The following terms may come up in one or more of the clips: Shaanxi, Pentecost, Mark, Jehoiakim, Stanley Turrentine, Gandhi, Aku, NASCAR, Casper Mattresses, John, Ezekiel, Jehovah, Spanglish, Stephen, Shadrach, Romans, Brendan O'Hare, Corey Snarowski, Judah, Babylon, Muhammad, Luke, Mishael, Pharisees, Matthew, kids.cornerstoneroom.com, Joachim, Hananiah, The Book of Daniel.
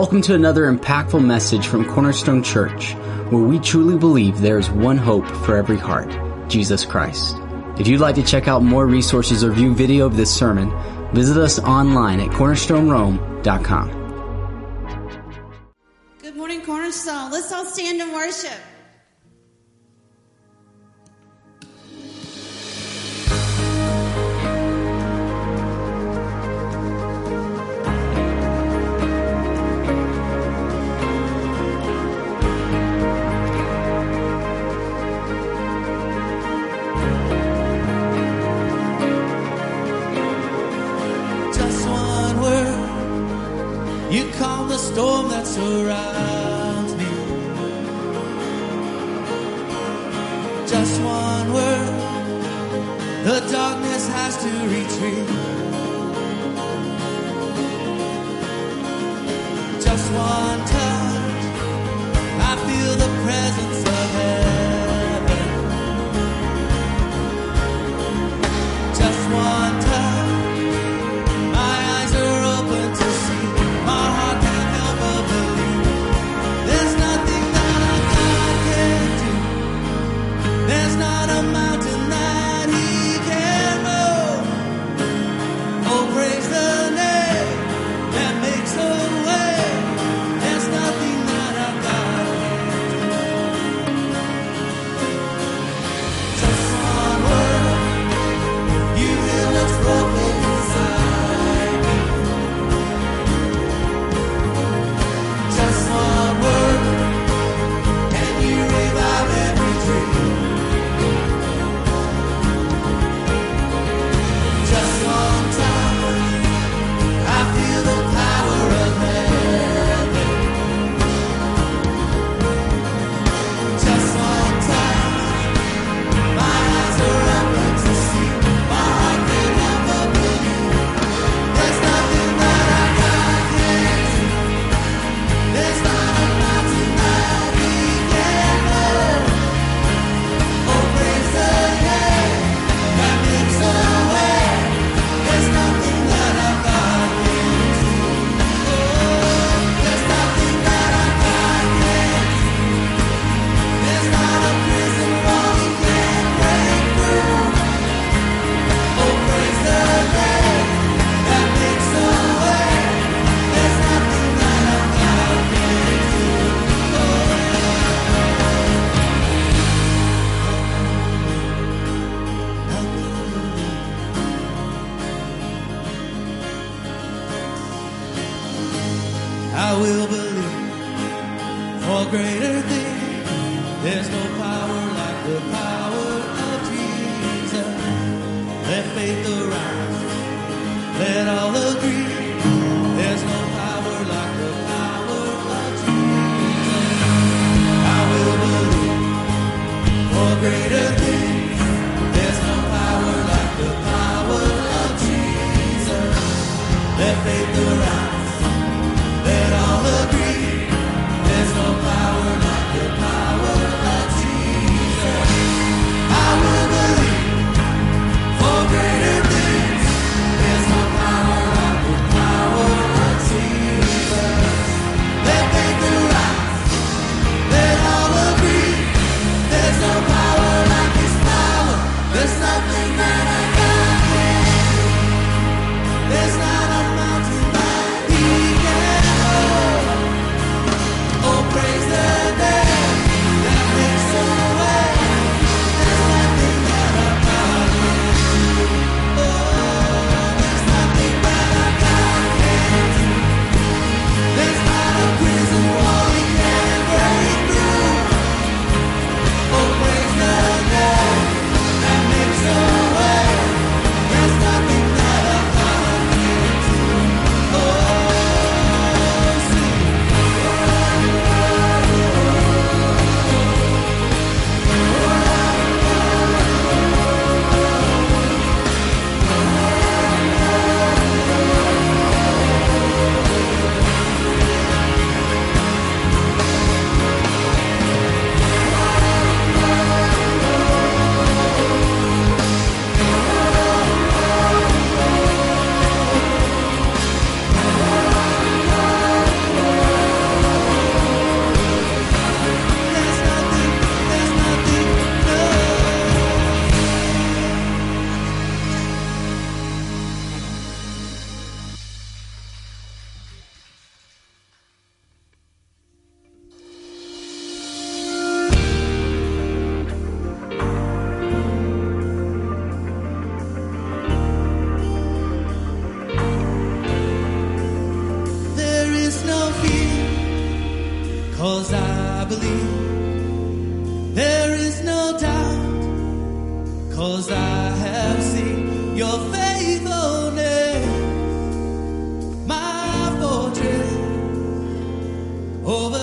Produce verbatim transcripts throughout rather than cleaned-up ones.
Welcome to another impactful message from Cornerstone Church, where we truly believe there is one hope for every heart, Jesus Christ. If you'd like to check out more resources or view video of this sermon, visit us online at cornerstone rome dot com. Good morning, Cornerstone. Let's all stand and worship. The storm that surrounds me, just one word, the darkness has to retreat. Just one touch, I feel the presence of heaven. Just one touch, my eyes are open to see, my heart there's no power like 'Cause I believe, there is no doubt, 'cause I have seen your faithfulness, my fortress, over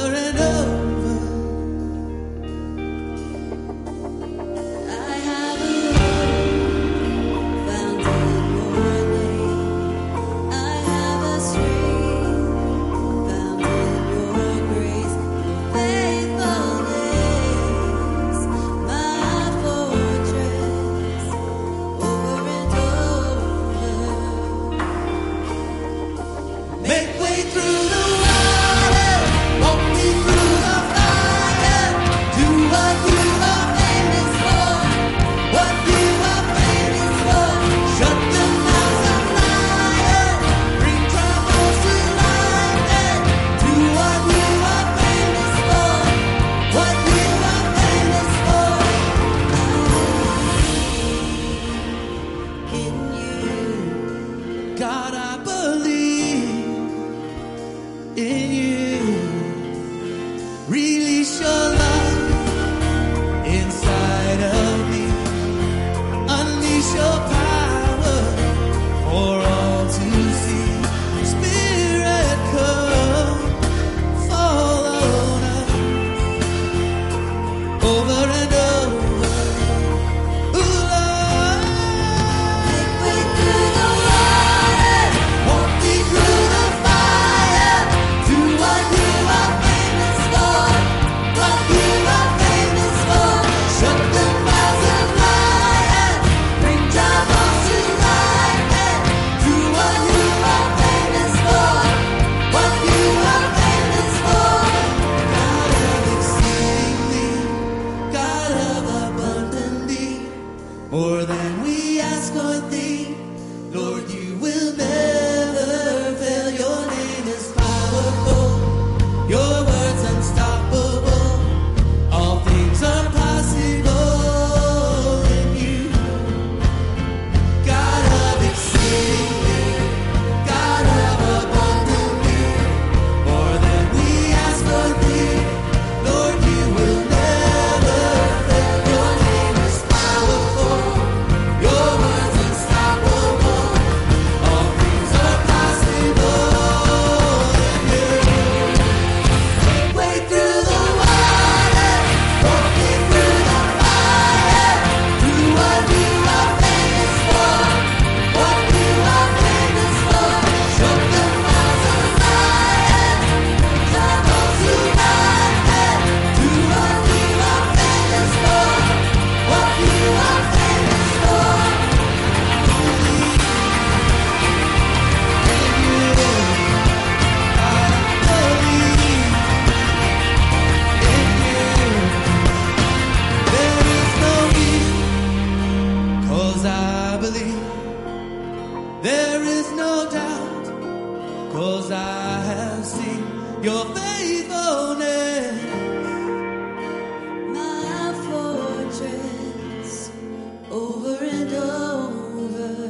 and over.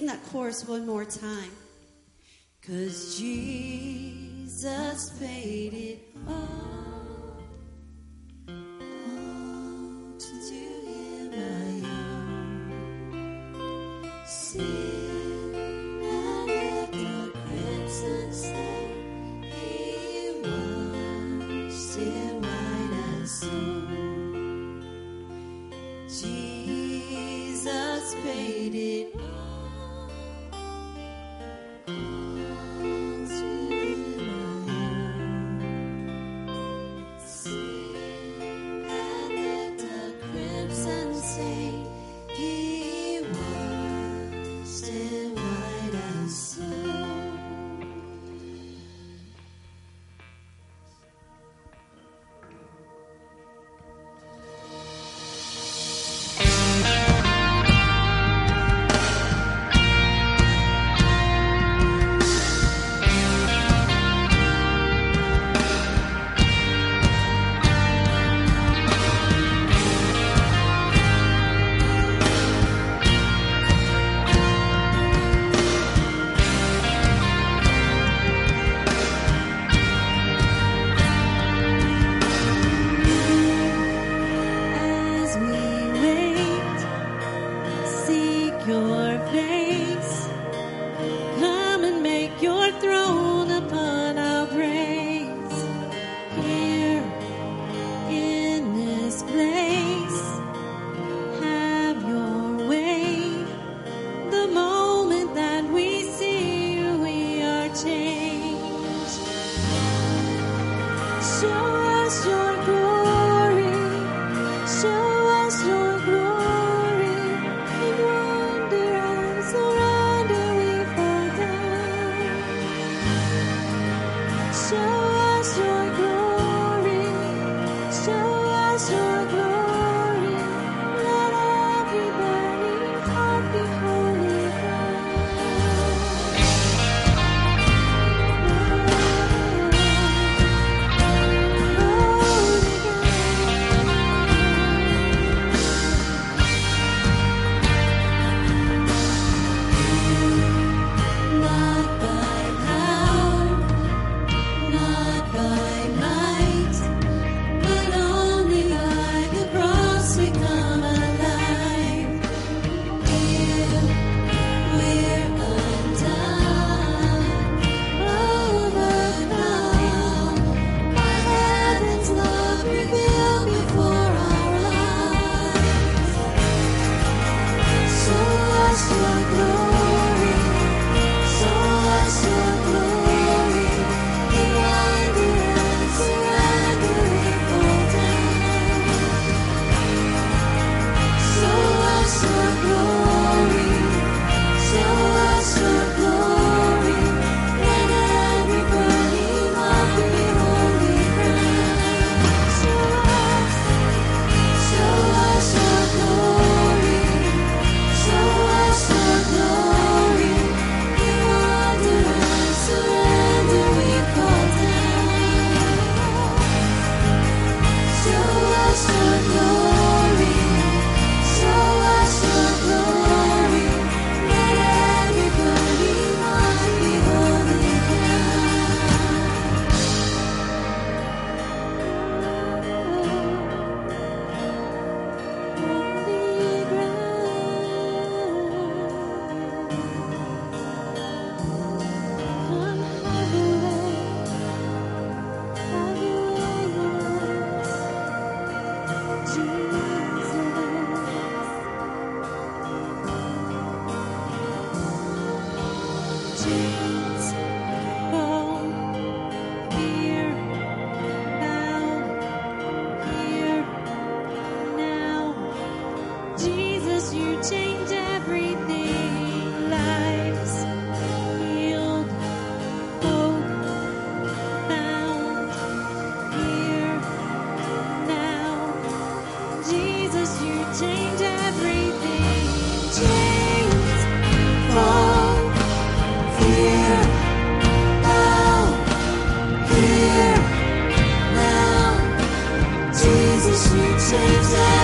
sing that chorus one more time. 'Cause Jesus paid it all, all to Him I owe. Sin and let the crimson stain, He washed it white as snow. Jesus paid it all.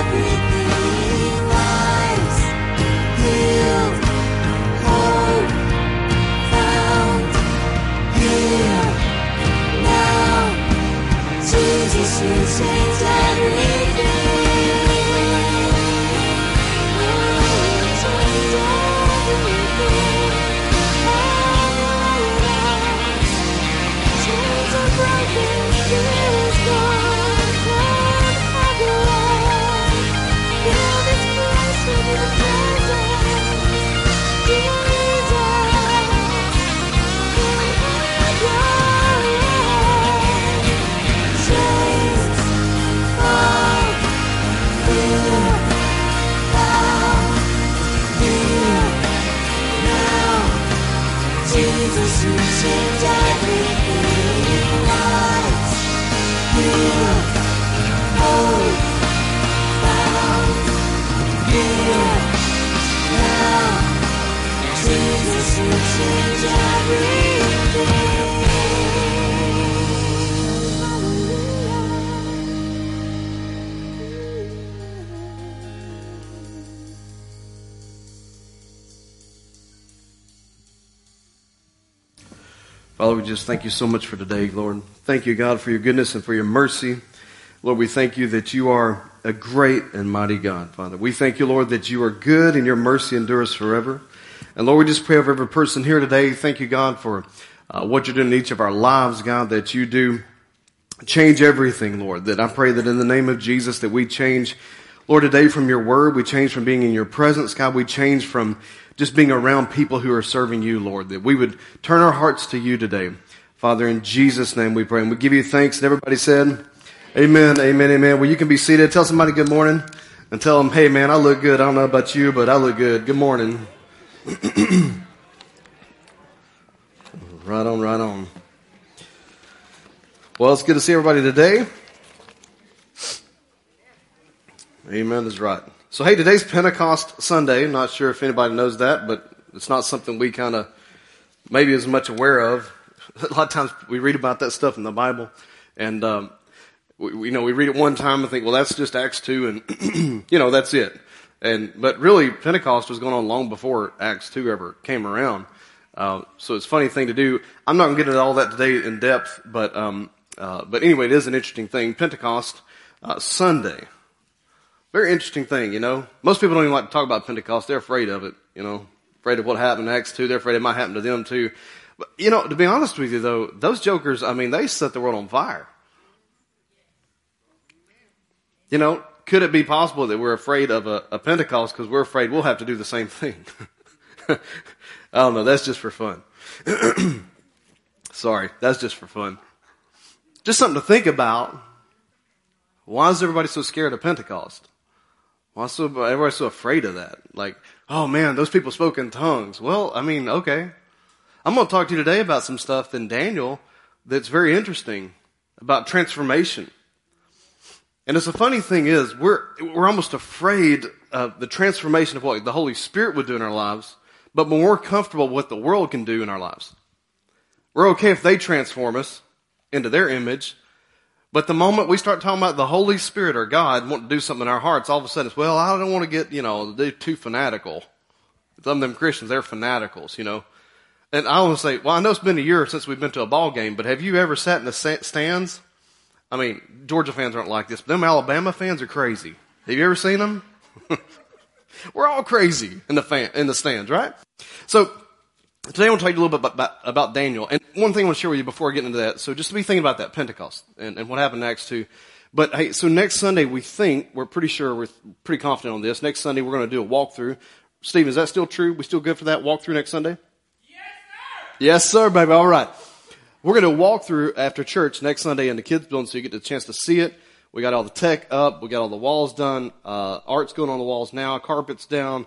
Everything lies healed. Father, we just thank you so much for today, Lord. Thank you, God, for your goodness and for your mercy. Lord, we thank you that you are a great and mighty God, Father. We thank you, Lord, that you are good and your mercy endures forever. And Lord, we just pray over every person here today. Thank you, God, for uh, what you're doing in each of our lives, God, that you do change everything, Lord. That I pray that in the name of Jesus that we change, Lord, today from your word. We change from being in your presence, God. We change from just being around people who are serving you, Lord, that we would turn our hearts to you today. Father, in Jesus' name we pray. And we give you thanks. And everybody said, amen, amen, amen. Well, you can be seated. Tell somebody good morning and tell them, hey, man, I look good. I don't know about you, but I look good. Good morning. Right on, right on. Well, it's good to see everybody today. Amen is right. So, hey, today's Pentecost Sunday. I'm not sure if anybody knows that, but it's not something we kind of maybe as much aware of. A lot of times we read about that stuff in the Bible, and um, we, you know, we read it one time and think, well, that's just Acts two, and you know, that's it. And but really, Pentecost was going on long before Acts two ever came around. Uh, so it's a funny thing to do. I'm not going to get into all that today in depth, but um, uh, but anyway, it is an interesting thing. Pentecost uh, Sunday, very interesting thing. You know, most people don't even like to talk about Pentecost. They're afraid of it. You know, afraid of what happened in Acts two. They're afraid it might happen to them too. But you know, to be honest with you though, those jokers, I mean, they set the world on fire. You know. Could it be possible that we're afraid of a, a Pentecost because we're afraid we'll have to do the same thing? I don't know. That's just for fun. Sorry. That's just for fun. Just something to think about. Why is everybody so scared of Pentecost? Why is so, everybody so afraid of that? Like, oh man, those people spoke in tongues. Well, I mean, okay. I'm going to talk to you today about some stuff in Daniel that's very interesting about transformation. And it's a funny thing is, we're we're almost afraid of the transformation of what the Holy Spirit would do in our lives, but when we're comfortable with what the world can do in our lives, we're okay if they transform us into their image, but the moment we start talking about the Holy Spirit or God wanting to do something in our hearts, all of a sudden it's, well, I don't want to get, you know, they're too fanatical. Some of them Christians, they're fanaticals, you know. And I want to say, well, I know it's been a year since we've been to a ball game, but have you ever sat in the stands? I mean, Georgia fans aren't like this, but them Alabama fans are crazy. Have you ever seen them? We're all crazy in the fan, in the stands, right? So today I want to tell you a little bit about, about, about Daniel. And one thing I want to share with you before I get into that. So just to be thinking about that Pentecost and, and what happened in Acts two. But hey, so next Sunday we think, we're pretty sure, we're pretty confident on this. Next Sunday we're going to do a walkthrough. Stephen, is that still true? We still good for that walkthrough next Sunday? Yes, sir. Yes, sir, baby. All right. We're going to walk through after church next Sunday in the kids' building so you get the chance to see it. We got all the tech up. We got all the walls done. Uh, art's going on the walls now. Carpet's down.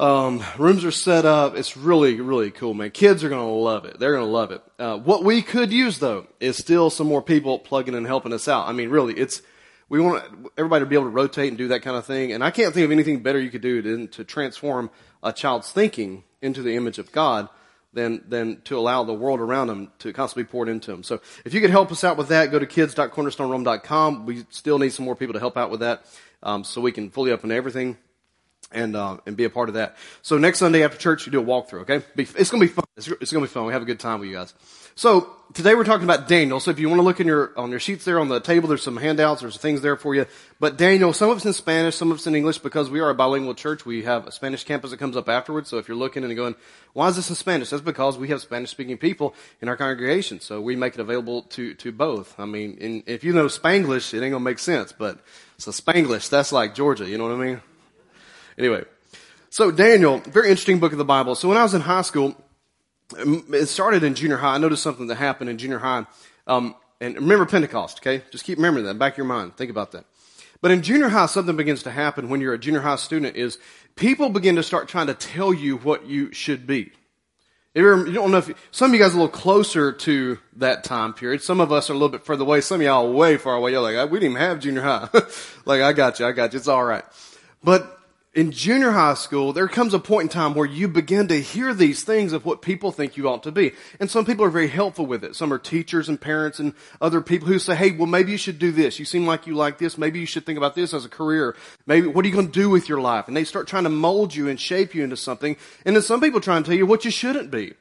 Um, rooms are set up. It's really, really cool, man. Kids are going to love it. They're going to love it. Uh, what we could use, though, is still some more people plugging and helping us out. I mean, really, it's we want everybody to be able to rotate and do that kind of thing. And I can't think of anything better you could do than to transform a child's thinking into the image of God Than, than to allow the world around them to constantly pour it into them. So if you could help us out with that, go to kids dot cornerstone room dot com. We still need some more people to help out with that, um, so we can fully up into everything and, uh, and be a part of that. So next Sunday after church, you do a walkthrough, okay? Be, it's gonna be fun. It's, it's gonna be fun. We have a good time with you guys. So today we're talking about Daniel. So if you want to look in your, on your sheets there on the table, there's some handouts, there's things there for you. But Daniel, some of it's in Spanish, some of it's in English because we are a bilingual church. We have a Spanish campus that comes up afterwards. So if you're looking and going, why is this in Spanish? That's because we have Spanish speaking people in our congregation. So we make it available to, to both. I mean, in, if you know Spanglish, it ain't gonna make sense, but so Spanglish, that's like Georgia. You know what I mean? Anyway, so Daniel, very interesting book of the Bible. So when I was in high school, it started in junior high. I noticed something that happened in junior high. Um, and remember Pentecost, okay? Just keep remembering that in the back of your mind. Think about that. But in junior high, something begins to happen when you're a junior high student is people begin to start trying to tell you what you should be. You don't know if you, some of you guys are a little closer to that time period. Some of us are a little bit further away. Some of y'all are way far away. You're like, we didn't even have junior high. Like, I got you. I got you. It's all right. But in junior high school, there comes a point in time where you begin to hear these things of what people think you ought to be. And some people are very helpful with it. Some are teachers and parents and other people who say, hey, well, maybe you should do this. You seem like you like this. Maybe you should think about this as a career. Maybe what are you going to do with your life? And they start trying to mold you and shape you into something. And then some people try and tell you what you shouldn't be.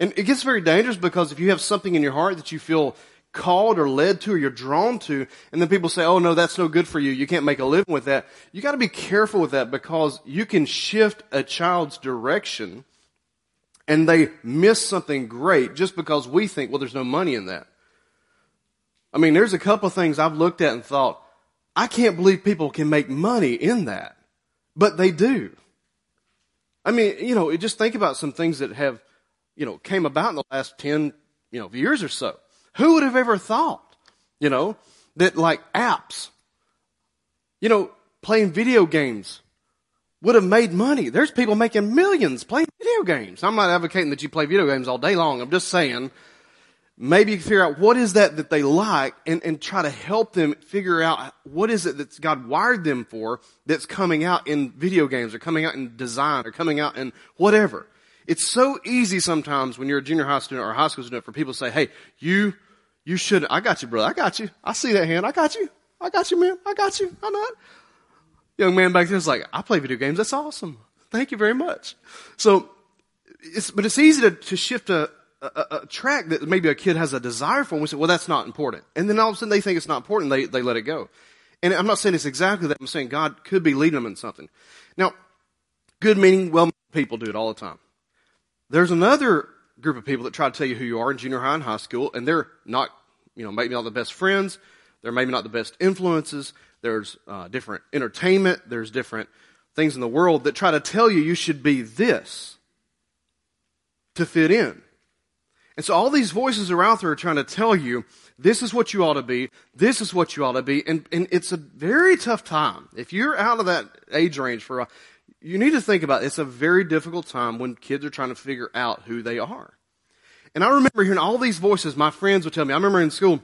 And it gets very dangerous because if you have something in your heart that you feel called or led to or you're drawn to, and then people say, oh, no, that's no good for you. You can't make a living with that. You got to be careful with that because you can shift a child's direction and they miss something great just because we think, well, there's no money in that. I mean, there's a couple of things I've looked at and thought, I can't believe people can make money in that, but they do. I mean, you know, just think about some things that have, you know, came about in the last ten, you know, years or so. Who would have ever thought, you know, that like apps, you know, playing video games would have made money? There's people making millions playing video games. I'm not advocating that you play video games all day long. I'm just saying maybe you can figure out what is that that they like and, and try to help them figure out what is it that God wired them for that's coming out in video games or coming out in design or coming out in whatever. It's so easy sometimes when you're a junior high student or a high school student for people to say, hey, you, you should, I got you, brother. I got you. I see that hand. I got you. I got you, man. I got you. I know it. Young man back there is like, I play video games. That's awesome. Thank you very much. So, it's, but it's easy to, to shift a, a, a track that maybe a kid has a desire for and we say, well, that's not important. And then all of a sudden they think it's not important. They, they let it go. And I'm not saying it's exactly that. I'm saying God could be leading them in something. Now, good meaning, well, people do it all the time. There's another group of people that try to tell you who you are in junior high and high school, and they're not, you know, maybe not the best friends. They're maybe not the best influences. There's uh, different entertainment. There's different things in the world that try to tell you you should be this to fit in. And so all these voices are out there trying to tell you this is what you ought to be. This is what you ought to be. And, and it's a very tough time. If you're out of that age range for a You need to think about it. It's a very difficult time when kids are trying to figure out who they are. And I remember hearing all these voices. My friends would tell me. I remember in school,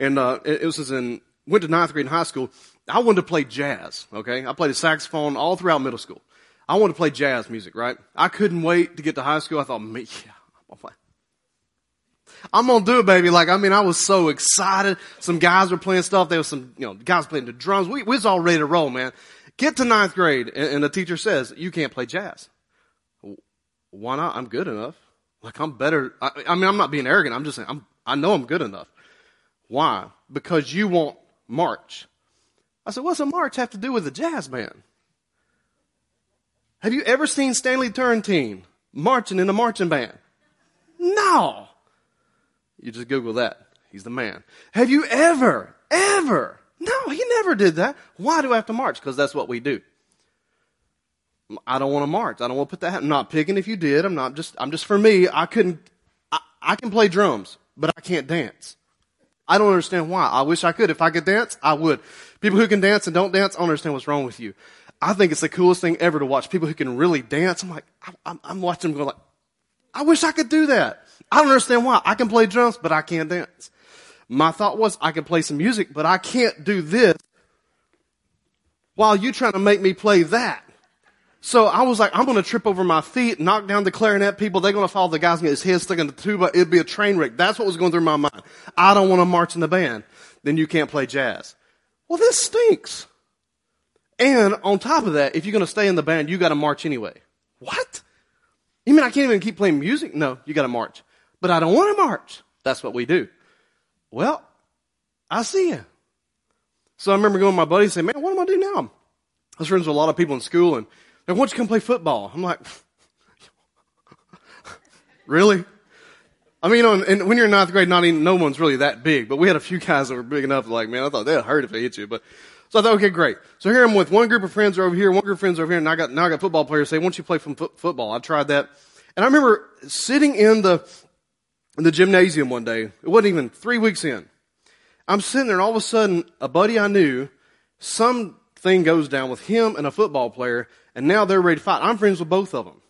and uh, it was in, went to ninth grade in high school. I wanted to play jazz, okay? I played a saxophone all throughout middle school. I wanted to play jazz music, right? I couldn't wait to get to high school. I thought, me, yeah, I'm going to play. I'm going to do it, baby. Like, I mean, I was so excited. Some guys were playing stuff. There was some, you know, guys playing the drums. We, we was all ready to roll, man. Get to ninth grade, and the teacher says, you can't play jazz. Why not? I'm good enough. Like, I'm better. I, I mean, I'm not being arrogant. I'm just saying, I'm, I know I'm good enough. Why? Because you want march. I said, what's a march have to do with a jazz band? Have you ever seen Stanley Turrentine marching in a marching band? No. You just Google that. He's the man. Have you ever, ever... No, he never did that. Why do I have to march? Because that's what we do. I don't want to march. I don't want to put that. I'm not picking if you did. I'm not just, I'm just for me. I couldn't, I, I can play drums, but I can't dance. I don't understand why. I wish I could. If I could dance, I would. People who can dance and don't dance, I don't understand what's wrong with you. I think it's the coolest thing ever to watch people who can really dance. I'm like, I, I'm, I'm watching them go like, I wish I could do that. I don't understand why. I can play drums, but I can't dance. My thought was, I can play some music, but I can't do this while you trying to make me play that. So I was like, I'm going to trip over my feet, knock down the clarinet people. They're going to follow the guys and get his head stuck in the tuba. It'd be a train wreck. That's what was going through my mind. I don't want to march in the band. Then you can't play jazz. Well, this stinks. And on top of that, if you're going to stay in the band, you got to march anyway. What? You mean I can't even keep playing music? No, you got to march. But I don't want to march. That's what we do. Well, I see you. So I remember going to my buddy and saying, man, what am I doing now? I was friends with a lot of people in school, and they're, why don't you come play football? I'm like, really? I mean, you know, and when you're in ninth grade, not even, no one's really that big, but we had a few guys that were big enough, like, man, I thought they'd hurt if they hit you. But so I thought, okay, great. So here I'm with one group of friends over here, one group of friends over here, and I got, now I got football players say, why don't you play from fo- football? I tried that. And I remember sitting in the... in the gymnasium one day, it wasn't even three weeks in. I'm sitting there and all of a sudden a buddy I knew, something goes down with him and a football player, and now they're ready to fight. I'm friends with both of them.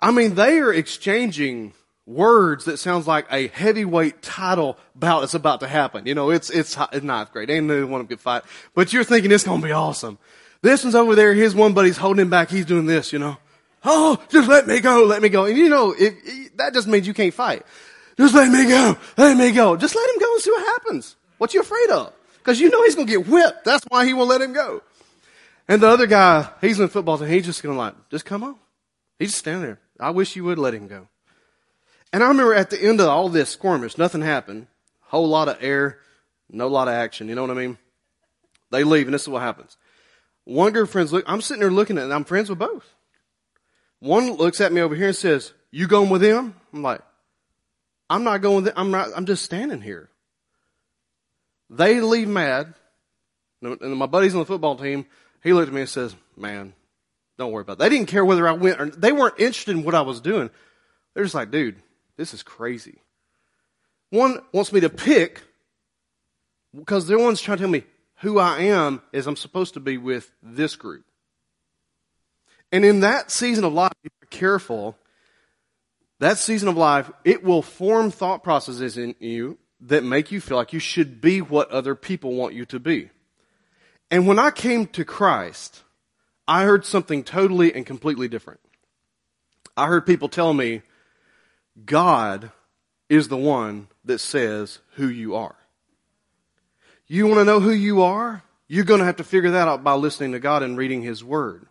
I mean, they are exchanging words that sounds like a heavyweight title bout is about to happen. You know, it's, it's, it's ninth grade. They didn't want to fight, but you're thinking it's going to be awesome. This one's over there. His one buddy's holding him back. He's doing this, you know. Oh, just let me go, let me go. And you know, it, it, that just means you can't fight. Just let me go, let me go. Just let him go and see what happens. What you afraid of? Because you know he's going to get whipped. That's why he won't let him go. And the other guy, he's in football, and he's just going to like, just come on. He's just standing there. I wish you would let him go. And I remember at the end of all this skirmish, nothing happened. A whole lot of air, no lot of action. You know what I mean? They leave, and this is what happens. One group of friends look. I'm sitting there looking at it, and I'm friends with both. One looks at me over here and says, "You going with them?" I'm like, "I'm not going with them. I'm not. I'm just standing here." They leave mad. And my buddies on the football team, he looked at me and says, "Man, don't worry about it." They didn't care whether I went or they weren't interested in what I was doing. They're just like, "Dude, this is crazy." One wants me to pick because their one's trying to tell me who I am is I'm supposed to be with this group. And in that season of life, if you're careful, that season of life, it will form thought processes in you that make you feel like you should be what other people want you to be. And when I came to Christ, I heard something totally and completely different. I heard people tell me, God is the one that says who you are. You want to know who you are? You're going to have to figure that out by listening to God and reading His Word.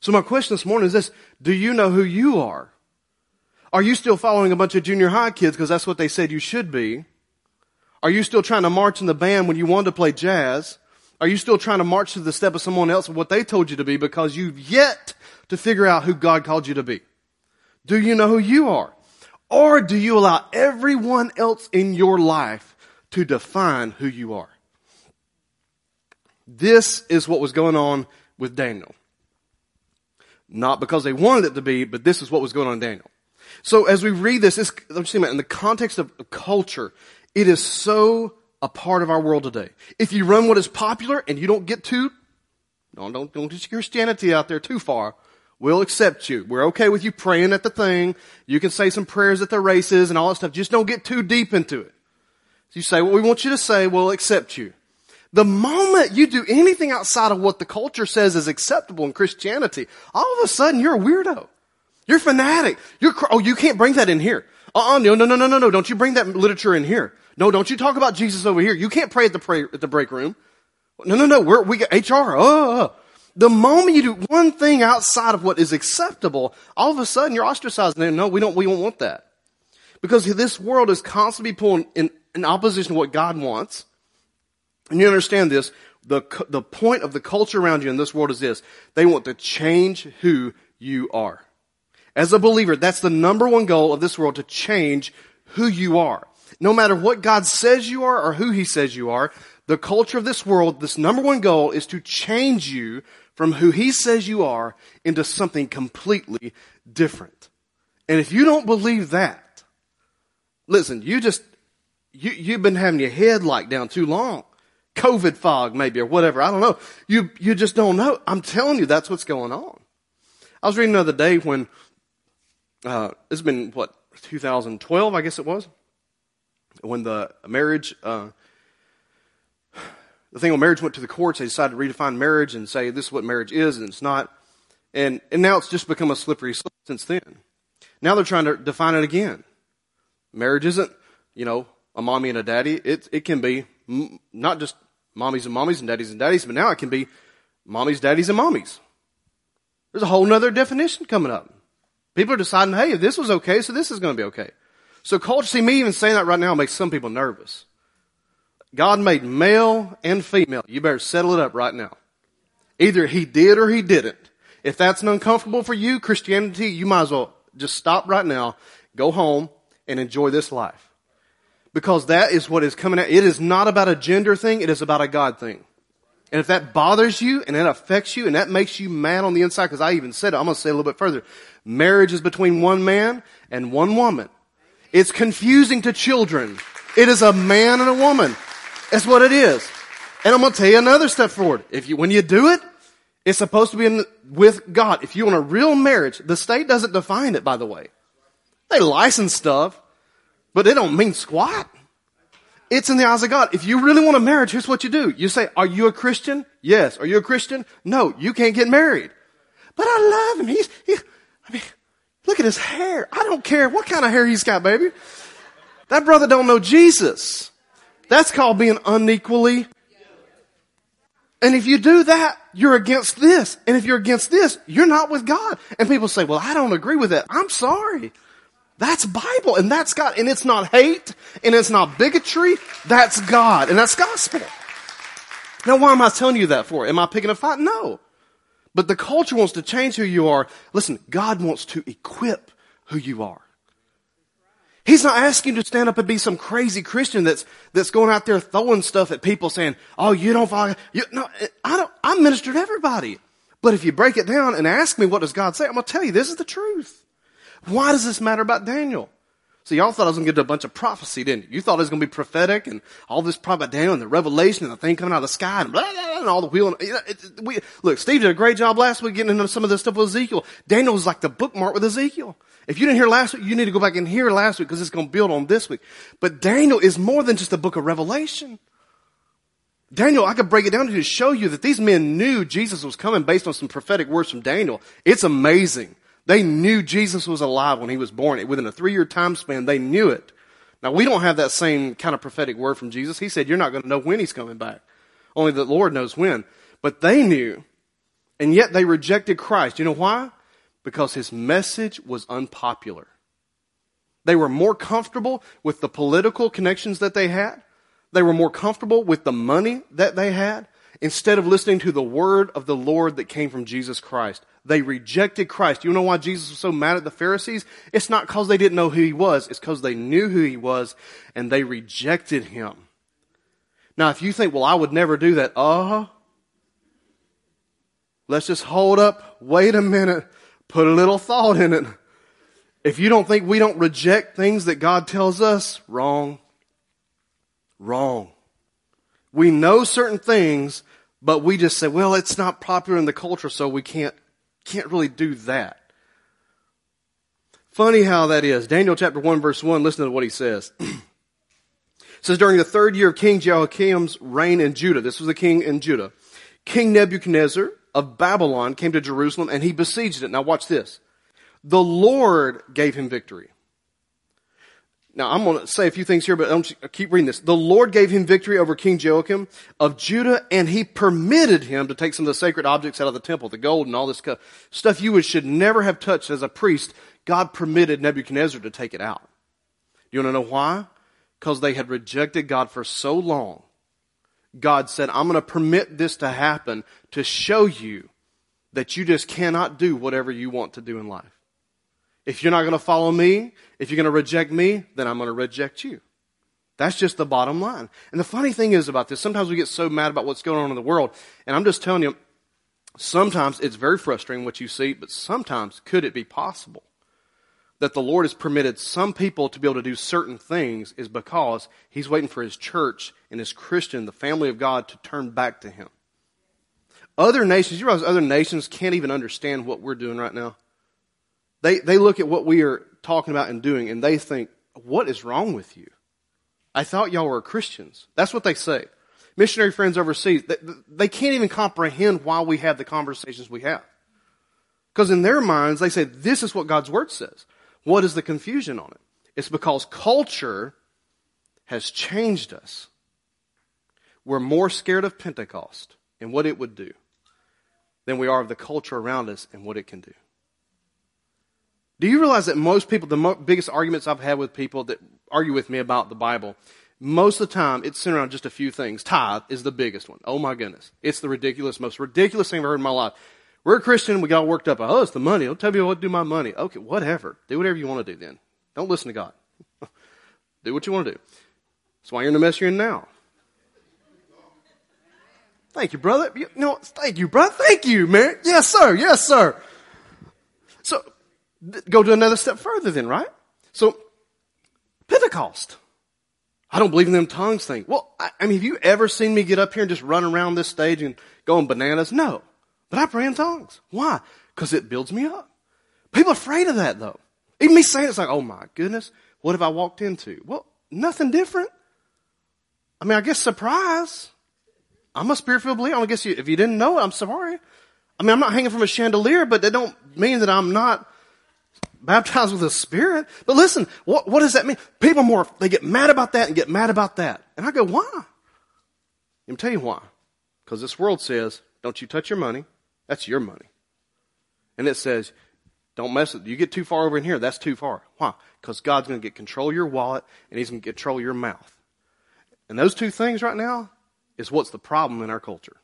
So my question this morning is this: do you know who you are? Are you still following a bunch of junior high kids because that's what they said you should be? Are you still trying to march in the band when you wanted to play jazz? Are you still trying to march to the step of someone else and what they told you to be because you've yet to figure out who God called you to be? Do you know who you are? Or do you allow everyone else in your life to define who you are? This is what was going on with Daniel. Not because they wanted it to be, but this is what was going on in Daniel. So as we read this, this I'm just saying, in the context of culture, it is so a part of our world today. If you run what is popular and you don't get too, don't, don't, don't get your Christianity out there too far, we'll accept you. We're okay with you praying at the thing. You can say some prayers at the races and all that stuff. Just don't get too deep into it. So you say what we want you to say, we'll accept you. The moment you do anything outside of what the culture says is acceptable in Christianity, all of a sudden you're a weirdo. You're a fanatic. You're, oh, you can't bring that in here. Uh-uh, no, no, no, no, no, no. Don't you bring that literature in here. No, don't you talk about Jesus over here. You can't pray at the pray, at the break room. No, no, no. We're, we got H R. Oh, the moment you do one thing outside of what is acceptable, all of a sudden you're ostracized. No, no, we don't, we don't want that. Because this world is constantly pulling in, in opposition to what God wants. And you understand this. The, the point of the culture around you in this world is this. They want to change who you are. As a believer, that's the number one goal of this world, to change who you are. No matter what God says you are or who He says you are, the culture of this world, this number one goal is to change you from who He says you are into something completely different. And if you don't believe that, listen, you just, you, you've been having your head locked down too long. COVID fog maybe or whatever, I don't know. You, you just don't know. I'm telling you, that's what's going on. I was reading the other day when... Uh, it's been, what, two thousand twelve, I guess it was, when the marriage, uh, the thing when marriage went to the courts, they decided to redefine marriage and say this is what marriage is and it's not. And, and now it's just become a slippery slope since then. Now they're trying to define it again. Marriage isn't, you know, a mommy and a daddy. It, it can be m- not just mommies and mommies and daddies and daddies, but now it can be mommies, daddies, and mommies. There's a whole nother definition coming up. People are deciding, hey, this was okay, so this is going to be okay. So culture, see, me even saying that right now makes some people nervous. God made male and female. You better settle it up right now. Either He did or He didn't. If that's uncomfortable for you, Christianity, you might as well just stop right now, go home, and enjoy this life. Because that is what is coming out. It is not about a gender thing. It is about a God thing. And if that bothers you and that affects you and that makes you mad on the inside, because I even said it, I'm going to say a little bit further. Marriage is between one man and one woman. It's confusing to children. It is a man and a woman. That's what it is. And I'm going to tell you another step forward. If you, when you do it, it's supposed to be in, with God. If you want a real marriage, the state doesn't define it, by the way. They license stuff, but it don't mean squat. It's in the eyes of God. If you really want a marriage, here's what you do. You say, are you a Christian? Yes. Are you a Christian? No, you can't get married. But I love him. He's, he, I mean, look at his hair. I don't care what kind of hair he's got, baby. That brother don't know Jesus. That's called being unequally. And if you do that, you're against this. And if you're against this, you're not with God. And people say, well, I don't agree with that. I'm sorry. That's Bible, and that's God. And it's not hate, and it's not bigotry. That's God, and that's gospel. Now, why am I telling you that for? Am I picking a fight? No. But the culture wants to change who you are. Listen, God wants to equip who you are. He's not asking you to stand up and be some crazy Christian that's that's going out there throwing stuff at people saying, oh, you don't follow. You, no, I don't. I minister to everybody. But if you break it down and ask me, what does God say? I'm going to tell you, this is the truth. Why does this matter about Daniel? So y'all thought I was going to get to a bunch of prophecy, didn't you? You thought it was going to be prophetic and all this prophet Daniel and the revelation and the thing coming out of the sky and, blah, blah, blah, and all the wheel. You know, it, it, we, look, Steve did a great job last week getting into some of this stuff with Ezekiel. Daniel was like the bookmark with Ezekiel. If you didn't hear last week, you need to go back and hear last week because it's going to build on this week. But Daniel is more than just a book of Revelation. Daniel, I could break it down to show you that these men knew Jesus was coming based on some prophetic words from Daniel. It's amazing. They knew Jesus was alive when he was born. Within a three-year time span, they knew it. Now, we don't have that same kind of prophetic word from Jesus. He said, you're not going to know when he's coming back. Only the Lord knows when. But they knew, and yet they rejected Christ. You know why? Because his message was unpopular. They were more comfortable with the political connections that they had. They were more comfortable with the money that they had instead of listening to the word of the Lord that came from Jesus Christ. They rejected Christ. You know why Jesus was so mad at the Pharisees? It's not because they didn't know who he was. It's because they knew who he was and they rejected him. Now, if you think, well, I would never do that. Uh-huh. Let's just hold up. Wait a minute. Put a little thought in it. If you don't think we don't reject things that God tells us, wrong. Wrong. We know certain things, but we just say, well, it's not popular in the culture, so we can't can't really do that. Funny how that is. Daniel chapter one, verse one, listen to what he says. It says, during the third year of King Jehoiakim's reign in Judah, this was the king in Judah, King Nebuchadnezzar of Babylon came to Jerusalem, and he besieged it. Now watch this. The Lord gave him victory. Now, I'm going to say a few things here, but I'm just, keep reading this. The Lord gave him victory over King Joachim of Judah, and he permitted him to take some of the sacred objects out of the temple, the gold and all this stuff you should never have touched as a priest. God permitted Nebuchadnezzar to take it out. You want to know why? Because they had rejected God for so long. God said, I'm going to permit this to happen to show you that you just cannot do whatever you want to do in life. If you're not going to follow me, if you're going to reject me, then I'm going to reject you. That's just the bottom line. And the funny thing is about this, sometimes we get so mad about what's going on in the world. And I'm just telling you, sometimes it's very frustrating what you see, but sometimes could it be possible that the Lord has permitted some people to be able to do certain things is because he's waiting for his church and his Christian, the family of God, to turn back to him. Other nations, you realize other nations can't even understand what we're doing right now. They they look at what we are talking about and doing, and they think, what is wrong with you? I thought y'all were Christians. That's what they say. Missionary friends overseas, they, they can't even comprehend why we have the conversations we have. Because in their minds, they say, this is what God's word says. What is the confusion on it? It's because culture has changed us. We're more scared of Pentecost and what it would do than we are of the culture around us and what it can do. Do you realize that most people, the mo- biggest arguments I've had with people that argue with me about the Bible, most of the time it's centered on just a few things. Tithe is the biggest one. Oh my goodness. It's the ridiculous, most ridiculous thing I've heard in my life. We're a Christian, we got all worked up. Oh, it's the money. Don't tell me what to do with my money. Okay, whatever. Do whatever you want to do then. Don't listen to God. Do what you want to do. That's why you're in the mess you're in now. Thank you, brother. You, no, thank you, brother. Thank you, man. Yes, sir. Yes, sir. So, go to another step further then, right? So, Pentecost. I don't believe in them tongues thing. Well, I, I mean, have you ever seen me get up here and just run around this stage and going bananas? No. But I pray in tongues. Why? Because it builds me up. People are afraid of that, though. Even me saying it's like, oh, my goodness, what have I walked into? Well, nothing different. I mean, I guess surprise. I'm a spirit-filled believer. I guess you, if you didn't know it, I'm sorry. I mean, I'm not hanging from a chandelier, but that don't mean that I'm not baptized with the Spirit. But listen, what, what does that mean? People more, they get mad about that and get mad about that. And I go, why? Let me tell you why. Because this world says, don't you touch your money. That's your money. And it says, Don't mess with it. You get too far over in here, that's too far. Why? Because God's going to get control of your wallet and he's going to control your mouth. And those two things right now is what's the problem in our culture.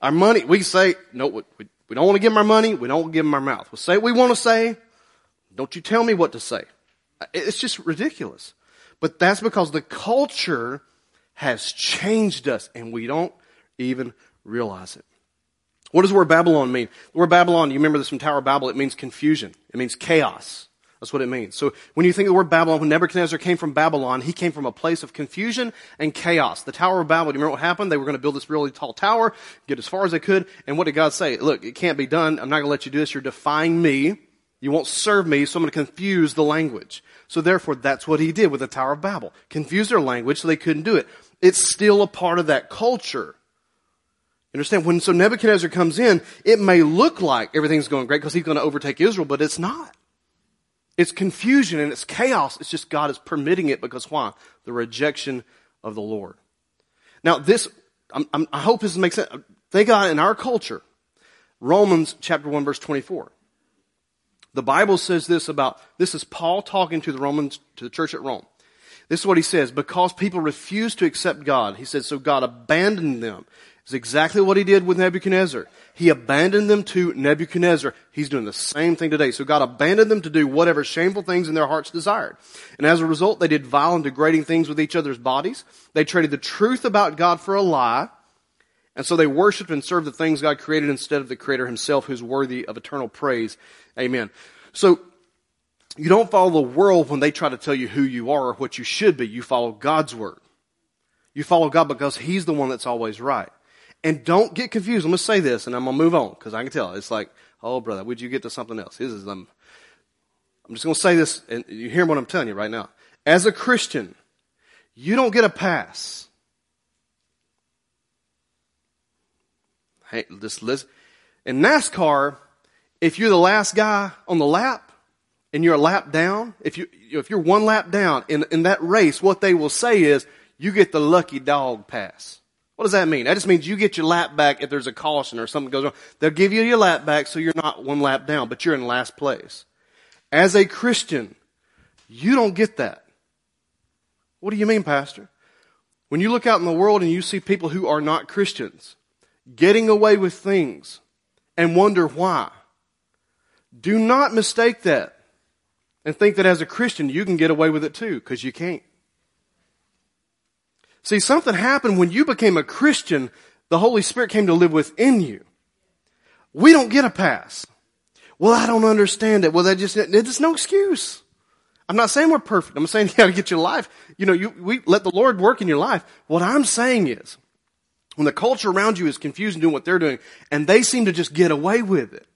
Our money, we say, no, we, we don't want to give him our money. We don't give him our mouth. We'll say what we want to say. Don't you tell me what to say. It's just ridiculous. But that's because the culture has changed us and we don't even realize it. What does the word Babylon mean? The word Babylon, you remember this from Tower of Babel, it means confusion. It means chaos. That's what it means. So when you think of the word Babylon, when Nebuchadnezzar came from Babylon, he came from a place of confusion and chaos. The Tower of Babel, do you remember what happened? They were going to build this really tall tower, get as far as they could, and what did God say? Look, it can't be done. I'm not going to let you do this. You're defying me. You won't serve me, so I'm going to confuse the language. So therefore, that's what he did with the Tower of Babel. Confused their language so they couldn't do it. It's still a part of that culture. Understand? When so Nebuchadnezzar comes in, it may look like everything's going great because he's going to overtake Israel, but it's not. It's confusion and it's chaos. It's just God is permitting it because why? The rejection of the Lord. Now this, I'm, I'm, I hope this makes sense. Thank God in our culture, Romans chapter one verse twenty-four. The Bible says this about, this is Paul talking to the Romans, to the church at Rome. This is what he says, because people refuse to accept God, he says, so God abandoned them. It's exactly what he did with Nebuchadnezzar. He abandoned them to Nebuchadnezzar. He's doing the same thing today. So God abandoned them to do whatever shameful things in their hearts desired. And as a result, they did vile and degrading things with each other's bodies. They traded the truth about God for a lie. And so they worshiped and served the things God created instead of the Creator himself, who's worthy of eternal praise. Amen. So you don't follow the world when they try to tell you who you are or what you should be. You follow God's word. You follow God because he's the one that's always right. And don't get confused. I'm going to say this, and I'm going to move on, because I can tell. It's like, oh, brother, would you get to something else? This is um, I'm just going to say this, and you hear what I'm telling you right now. As a Christian, you don't get a pass. Hey, just listen. In NASCAR, if you're the last guy on the lap, and you're a lap down, if, you, if you're one lap down in, in that race, what they will say is, you get the lucky dog pass. What does that mean? That just means you get your lap back if there's a caution or something goes wrong. They'll give you your lap back so you're not one lap down, but you're in last place. As a Christian, you don't get that. What do you mean, Pastor? When you look out in the world and you see people who are not Christians getting away with things and wonder why, do not mistake that and think that as a Christian you can get away with it too, because you can't. See, something happened when you became a Christian. The Holy Spirit came to live within you. We don't get a pass. Well, I don't understand it. Well, that just, there's no excuse. I'm not saying we're perfect. I'm saying you got to get your life. You know, you, we let the Lord work in your life. What I'm saying is, when the culture around you is confused and doing what they're doing, and they seem to just get away with it.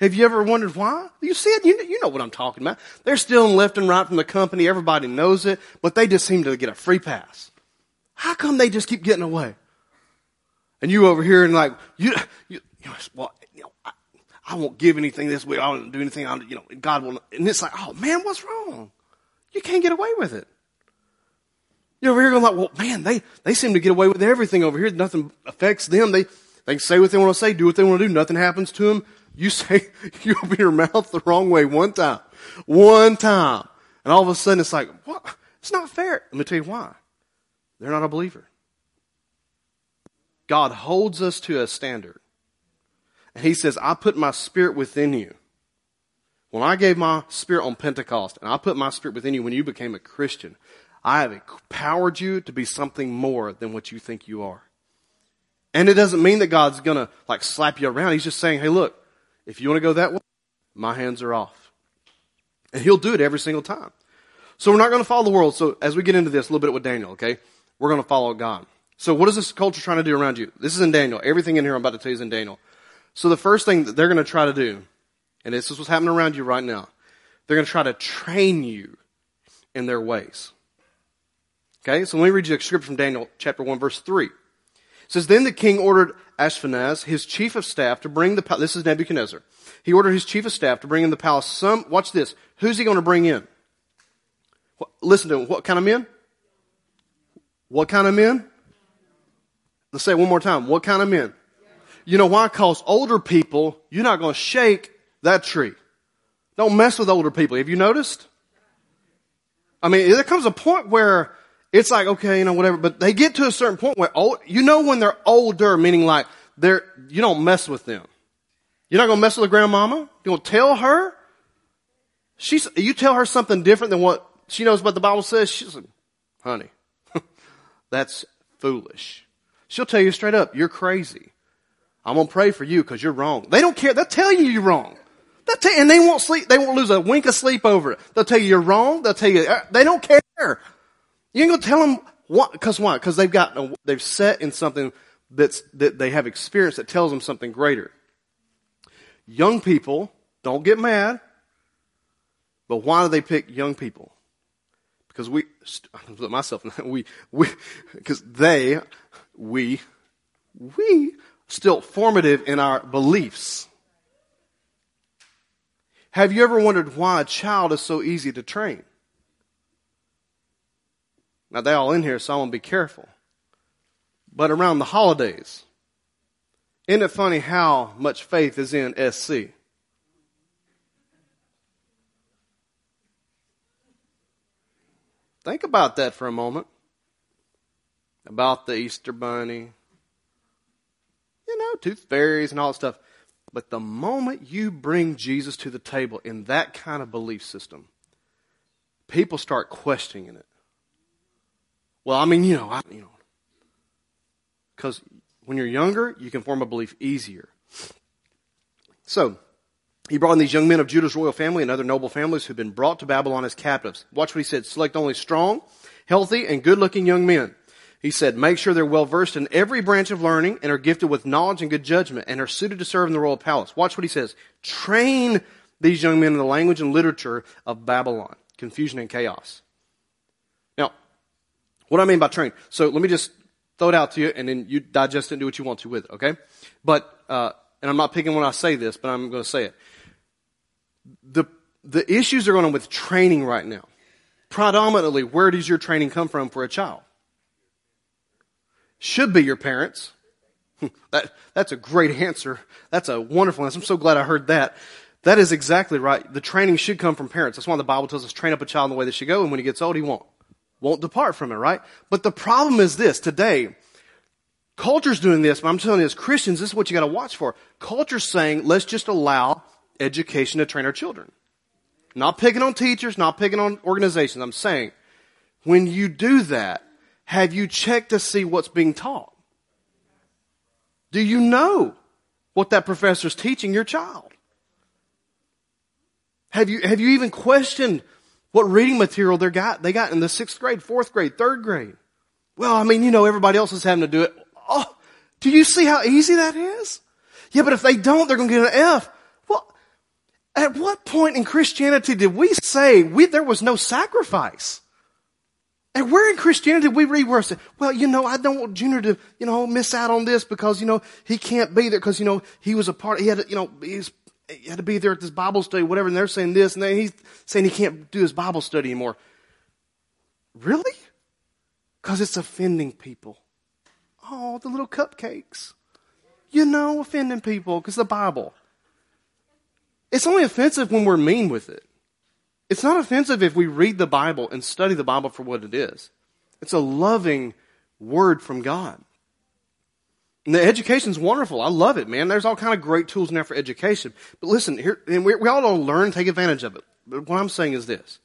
Have you ever wondered why? You see it. You know, you know what I'm talking about. They're stealing left and right from the company. Everybody knows it, but they just seem to get a free pass. How come they just keep getting away? And you over here and like, you, you, you know, well, you know, I, I won't give anything this way. I won't do anything. I'll, you know, God will. And it's like, oh man, what's wrong? You can't get away with it. You're over here going like, well, man, they, they seem to get away with everything over here. Nothing affects them. They, they can say what they want to say, do what they want to do. Nothing happens to them. You say, you open your mouth the wrong way one time, one time. And all of a sudden it's like, what? It's not fair. Let me tell you why. They're not a believer. God holds us to a standard. And he says, I put my spirit within you. When I gave my spirit on Pentecost, and I put my spirit within you when you became a Christian, I have empowered you to be something more than what you think you are. And it doesn't mean that God's going to like slap you around. He's just saying, hey, look, if you want to go that way, my hands are off. And he'll do it every single time. So we're not going to follow the world. So as we get into this, a little bit with Daniel, okay? We're going to follow God. So what is this culture trying to do around you? This is in Daniel. Everything in here I'm about to tell you is in Daniel. So the first thing that they're going to try to do, and this is what's happening around you right now, they're going to try to train you in their ways. Okay, so let me read you a scripture from Daniel chapter one, verse three. It says, then the king ordered Ashpenaz, his chief of staff, to bring the palace. This is Nebuchadnezzar. He ordered his chief of staff to bring in the palace. Some, watch this. Who's he going to bring in? What, listen to him. What kind of men? What kind of men? Let's say it one more time. What kind of men? You know why? Because older people, you're not going to shake that tree. Don't mess with older people. Have you noticed? I mean, there comes a point where it's like, okay, you know, whatever, but they get to a certain point where old, you know, when they're older, meaning like they're, you don't mess with them. You're not going to mess with a grandmama. You're going to tell her. She's, you tell her something different than what she knows about the Bible says. She's like, honey, that's foolish. She'll tell you straight up, you're crazy. I'm going to pray for you because you're wrong. They don't care. They'll tell you you're wrong. They'll tell you, and they won't sleep. They won't lose a wink of sleep over it. They'll tell you you're wrong. They'll tell you, they don't care. You ain't going to tell them what, because why? Because they've got, they've set in something that's, that they have experienced that tells them something greater. Young people, don't get mad. But why do they pick young people? Because we, I put myself in that, we, we, because they, we, we, still formative in our beliefs. Have you ever wondered why a child is so easy to train? Now, they're all in here, so I want to be careful. But around the holidays, isn't it funny how much faith is in S C? Think about that for a moment. About the Easter Bunny. You know, tooth fairies and all that stuff. But the moment you bring Jesus to the table in that kind of belief system, people start questioning it. Well, I mean, you know, I, you know, because when you're younger, you can form a belief easier. So, he brought in these young men of Judah's royal family and other noble families who've been brought to Babylon as captives. Watch what he said. Select only strong, healthy, and good-looking young men. He said, make sure they're well-versed in every branch of learning and are gifted with knowledge and good judgment and are suited to serve in the royal palace. Watch what he says. Train these young men in the language and literature of Babylon. Confusion and chaos. Now, what do I mean by train? So let me just throw it out to you and then you digest it and do what you want to with it, okay? But, uh, and I'm not picking when I say this, but I'm going to say it. The, the issues are going on with training right now. Predominantly, where does your training come from for a child? Should be your parents. That, that's a great answer. That's a wonderful answer. I'm so glad I heard that. That is exactly right. The training should come from parents. That's why the Bible tells us train up a child in the way they should go, and when he gets old, he won't. Won't depart from it, right? But the problem is this. Today, culture's doing this, but I'm telling you as Christians, this is what you got to watch for. Culture's saying, let's just allow education to train our children. Not picking on teachers, not picking on organizations. I'm saying, when you do that, have you checked to see what's being taught? Do you know what that professor's teaching your child? Have you, have you even questioned what reading material they got, they got in the sixth grade, fourth grade, third grade? Well, I mean, you know, everybody else is having to do it. Oh, do you see how easy that is? Yeah, but if they don't, they're going to get an F. Well, at what point in Christianity did we say we, there was no sacrifice? And where in Christianity we reverse it? Well, you know, I don't want Junior to, you know, miss out on this because, you know, he can't be there because, you know, he was a part, he had to, you know, he's, he had to be there at this Bible study, whatever, and they're saying this, and then he's saying he can't do his Bible study anymore. Really? Because it's offending people. Oh, the little cupcakes. You know, offending people because the Bible. It's only offensive when we're mean with it. It's not offensive if we read the Bible and study the Bible for what it is. It's a loving word from God. And the education's wonderful. I love it, man. There's all kind of great tools in there for education. But listen, here, and we, we all don't learn, take advantage of it. But what I'm saying is this.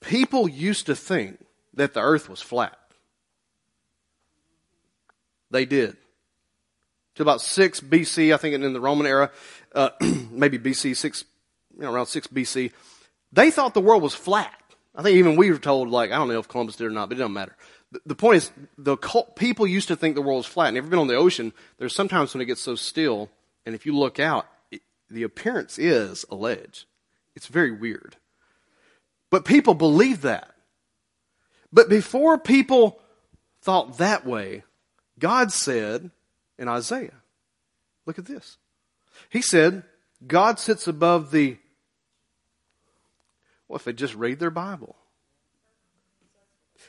People used to think that the earth was flat. They did. To about six B C, I think in the Roman era, uh, maybe B C, six, you know, around six B C, they thought the world was flat. I think even we were told, like, I don't know if Columbus did or not, but it doesn't matter. The, the point is, the cult, people used to think the world was flat. And if you've been on the ocean, there's sometimes when it gets so still, and if you look out, it, the appearance is a ledge. It's very weird. But people believe that. But before people thought that way, God said in Isaiah, look at this. He said, God sits above the... Well, if they just read their Bible.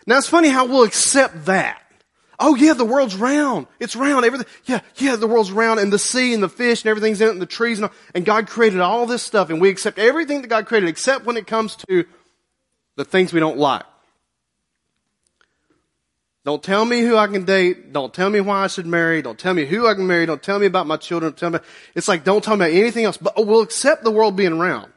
Now, it's funny how we'll accept that. Oh yeah, the world's round. It's round. Everything. Yeah, yeah, the world's round, and the sea and the fish and everything's in it, and the trees and all, and God created all this stuff, and we accept everything that God created, except when it comes to the things we don't like. Don't tell me who I can date. Don't tell me why I should marry. Don't tell me who I can marry. Don't tell me about my children. Don't tell me. It's like, don't tell me about anything else. But we'll accept the world being round.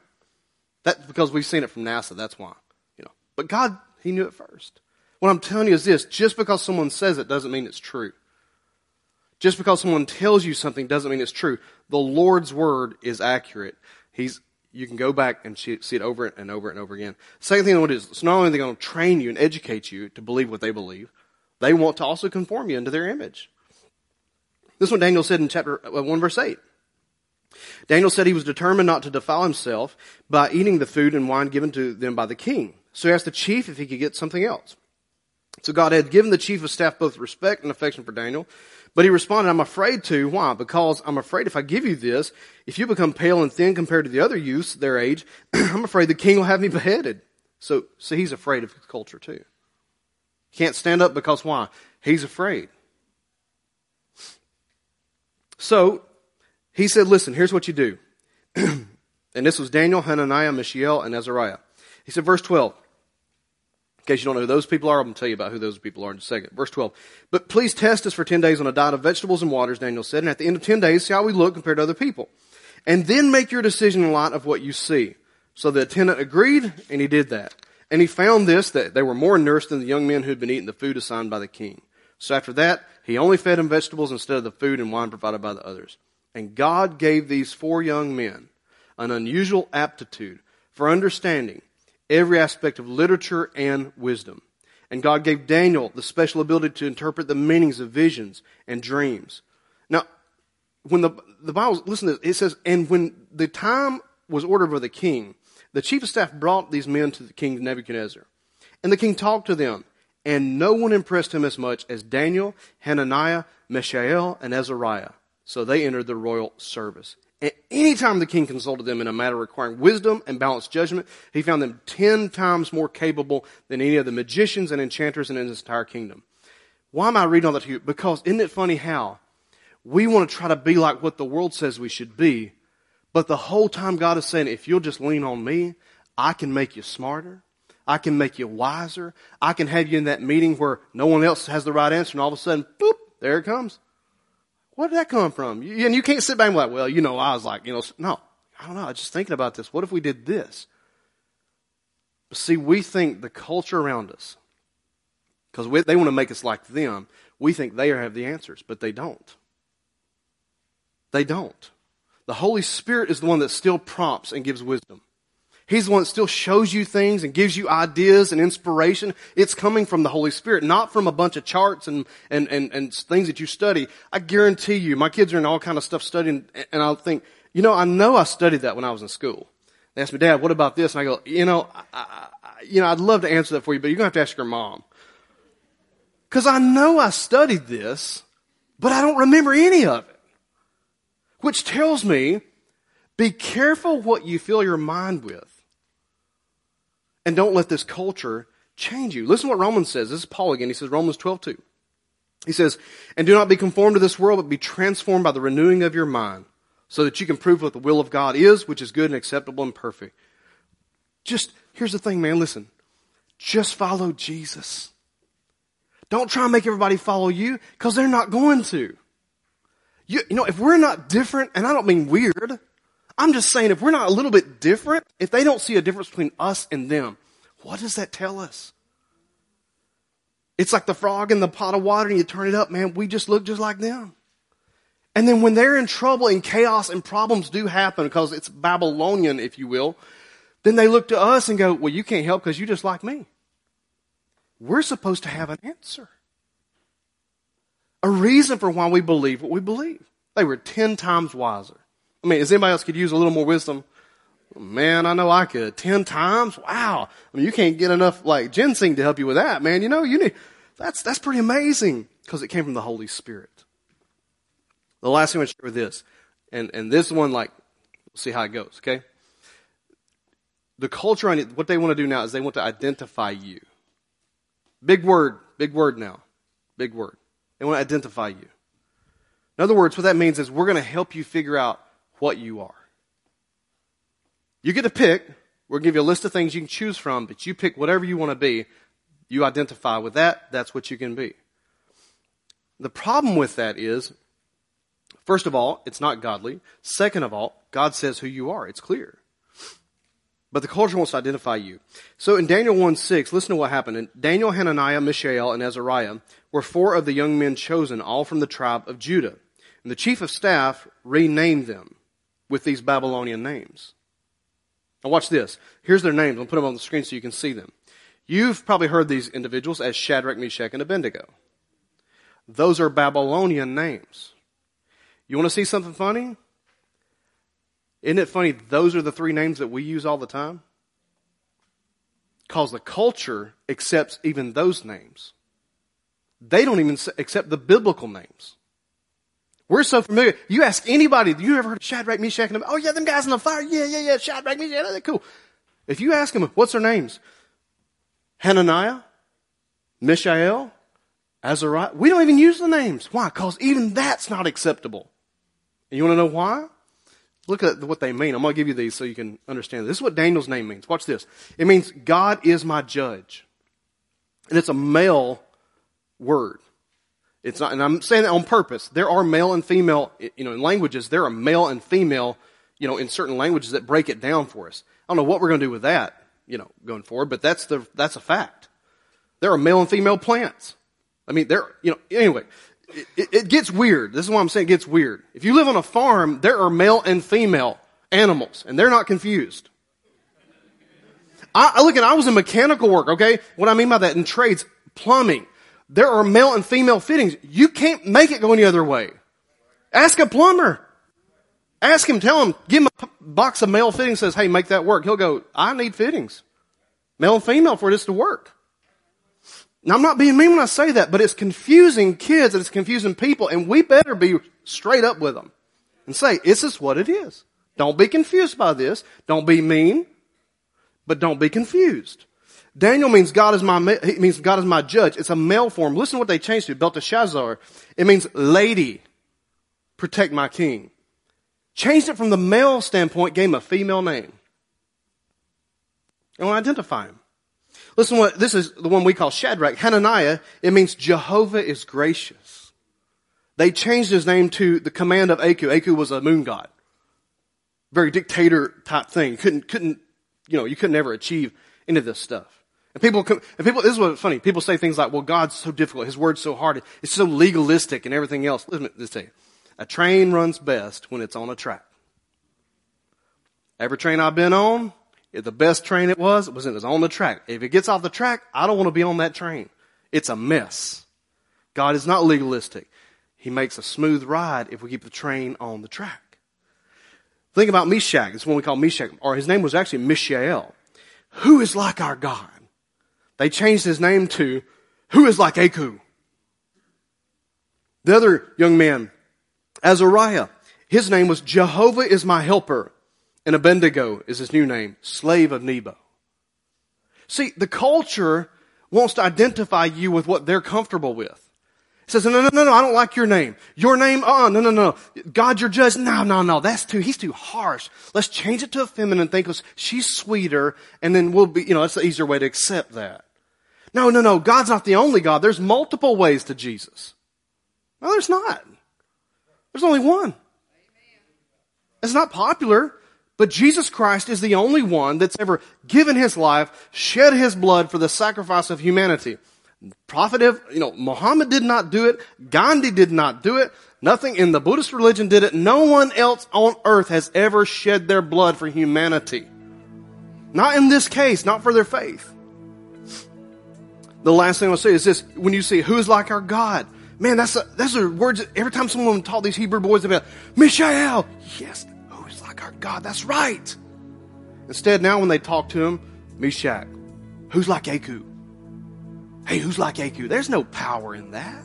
That's because we've seen it from NASA. That's why. You know. But God, He knew it first. What I'm telling you is this. Just because someone says it doesn't mean it's true. Just because someone tells you something doesn't mean it's true. The Lord's word is accurate. He's You can go back and see it over and over and over again. Second thing I want to do is, it's not only going to train you and educate you to believe what they believe, they want to also conform you into their image. This is what Daniel said in chapter one, verse eight. Daniel said he was determined not to defile himself by eating the food and wine given to them by the king. So he asked the chief if he could get something else. So God had given the chief of staff both respect and affection for Daniel. But he responded, I'm afraid to. Why? Because I'm afraid if I give you this, if you become pale and thin compared to the other youths their age, I'm afraid the king will have me beheaded. So, so he's afraid of his culture too. Can't stand up because why? He's afraid. So he said, listen, here's what you do. And this was Daniel, Hananiah, Mishael, and Azariah. He said, verse twelve. In case you don't know who those people are, I'm going to tell you about who those people are in just a second. Verse twelve. But please test us for ten days on a diet of vegetables and waters, Daniel said. And at the end of ten days, see how we look compared to other people. And then make your decision in light of what you see. So the attendant agreed, and he did that. And he found this, that they were more nourished than the young men who had been eating the food assigned by the king. So after that, he only fed them vegetables instead of the food and wine provided by the others. And God gave these four young men an unusual aptitude for understanding every aspect of literature and wisdom. And God gave Daniel the special ability to interpret the meanings of visions and dreams. Now, when the the Bible, listen to this, it says, and when the time was ordered by the king, the chief of staff brought these men to the king Nebuchadnezzar. And the king talked to them, and no one impressed him as much as Daniel, Hananiah, Mishael, and Azariah. So they entered the royal service. And any time the king consulted them in a matter requiring wisdom and balanced judgment, he found them ten times more capable than any of the magicians and enchanters in his entire kingdom. Why am I reading all that to you? Because isn't it funny how we want to try to be like what the world says we should be, but the whole time God is saying, if you'll just lean on me, I can make you smarter. I can make you wiser. I can have you in that meeting where no one else has the right answer, and all of a sudden, boop, there it comes. Where did that come from? You, and you can't sit back and be like, well, you know, I was like, you know, no, I don't know. I was just thinking about this. What if we did this? But see, we think the culture around us, because they want to make us like them, we think they have the answers, but they don't. They don't. The Holy Spirit is the one that still prompts and gives wisdom. He's the one that still shows you things and gives you ideas and inspiration. It's coming from the Holy Spirit, not from a bunch of charts and and and, and things that you study. I guarantee you, my kids are in all kind of stuff studying, and I'll think, you know, I know I studied that when I was in school. They ask me, Dad, what about this? And I go, you know, I, I, you know, I'd love to answer that for you, but you're going to have to ask your mom. Because I know I studied this, but I don't remember any of it. Which tells me, be careful what you fill your mind with. And don't let this culture change you. Listen to what Romans says. This is Paul again. He says, Romans twelve two. He says, and do not be conformed to this world, but be transformed by the renewing of your mind, so that you can prove what the will of God is, which is good and acceptable and perfect. Just, here's the thing, man, listen. Just follow Jesus. Don't try and make everybody follow you, because they're not going to. You, you know, if we're not different, and I don't mean weird, I'm just saying if we're not a little bit different, if they don't see a difference between us and them, what does that tell us? It's like the frog in the pot of water and you turn it up, man, we just look just like them. And then when they're in trouble and chaos and problems do happen because it's Babylonian, if you will, then they look to us and go, well, you can't help because you're just like me. We're supposed to have an answer. A reason for why we believe what we believe. They were ten times wiser. I mean, does anybody else could use a little more wisdom? Man, I know I could. Ten times? Wow. I mean, you can't get enough like ginseng to help you with that, man. You know, you need that's that's pretty amazing because it came from the Holy Spirit. The last thing I want to share with this, and and this one, like, we'll see how it goes. Okay. The culture on it, what they want to do now is they want to identify you. Big word, big word now, big word. They want to identify you. In other words, what that means is we're going to help you figure out what you are. You get to pick. We're going to give you a list of things you can choose from, but you pick whatever you want to be. You identify with that. That's what you can be. The problem with that is, first of all, it's not godly. Second of all, God says who you are. It's clear. But the culture wants to identify you. So in Daniel one six, listen to what happened. And Daniel, Hananiah, Mishael, and Azariah were four of the young men chosen, all from the tribe of Judah. And the chief of staff renamed them with these Babylonian names. Now watch this. Here's their names. I'll put them on the screen so you can see them. You've probably heard these individuals as Shadrach, Meshach, and Abednego. Those are Babylonian names. You want to see something funny? Isn't it funny? Those are the three names that we use all the time. Because the culture accepts even those names. They don't even accept the biblical names. We're so familiar. You ask anybody, you ever heard of Shadrach, Meshach, and Abednego? Oh, yeah, them guys in the fire. Yeah, yeah, yeah, Shadrach, Meshach, they're cool. If you ask them, what's their names? Hananiah, Mishael, Azariah. We don't even use the names. Why? Because even that's not acceptable. And you want to know why? Look at what they mean. I'm going to give you these so you can understand. This is what Daniel's name means. Watch this. It means God is my judge. And it's a male word. It's not, and I'm saying that on purpose. There are male and female, you know, in languages, there are male and female, you know, in certain languages that break it down for us. I don't know what we're going to do with that, you know, going forward, but that's the, that's a fact. There are male and female plants. I mean, there, you know, anyway, it, it gets weird. This is why I'm saying it gets weird. If you live on a farm, there are male and female animals, and they're not confused. I, I look at, I was in mechanical work, okay? What I mean by that, in trades, plumbing. There are male and female fittings. You can't make it go any other way. Ask a plumber. Ask him, tell him, give him a box of male fittings, says, hey, make that work. He'll go, I need fittings. Male and female for this to work. Now, I'm not being mean when I say that, but it's confusing kids and it's confusing people, and we better be straight up with them and say, this is what it is. Don't be confused by this. Don't be mean, but don't be confused. Daniel means God is my, it means God is my judge. It's a male form. Listen to what they changed to. Belteshazzar. It means lady, protect my king. Changed it from the male standpoint, gave him a female name. And we'll identify him. Listen to what, this is the one we call Shadrach. Hananiah, it means Jehovah is gracious. They changed his name to the command of Aku. Aku was a moon god. Very dictator type thing. Couldn't, couldn't, you know, you couldn't ever achieve any of this stuff. And people, and people, this is what's funny. People say things like, well, God's so difficult. His word's so hard. It's so legalistic and everything else. Listen to this thing. A train runs best when it's on a track. Every train I've been on, the best train it was, it was it was on the track. If it gets off the track, I don't want to be on that train. It's a mess. God is not legalistic. He makes a smooth ride if we keep the train on the track. Think about Meshach. It's one we call Meshach, or his name was actually Mishael. Who is like our God? They changed his name to, who is like Aku? The other young man, Azariah, his name was Jehovah is my helper. And Abednego is his new name, slave of Nebo. See, the culture wants to identify you with what they're comfortable with. It says, no, no, no, no, I don't like your name. Your name, uh, no, no, no. God, your judge, no, no, no, that's too, he's too harsh. Let's change it to a feminine thing because she's sweeter and then we'll be, you know, that's the easier way to accept that. No, no, no, God's not the only God. There's multiple ways to Jesus. No, there's not. There's only one. It's not popular. But Jesus Christ is the only one that's ever given his life, shed his blood for the sacrifice of humanity. Prophet, of, you know, Muhammad did not do it. Gandhi did not do it. Nothing in the Buddhist religion did it. No one else on earth has ever shed their blood for humanity. Not in this case, not for their faith. The last thing I'll say is this, when you see who is like our God, man, that's a, that's a word, every time someone taught these Hebrew boys about, Mishael, yes, our God, that's right. Instead, now when they talk to him, Meshach, who's like Aku? Hey, who's like Aku? There's no power in that.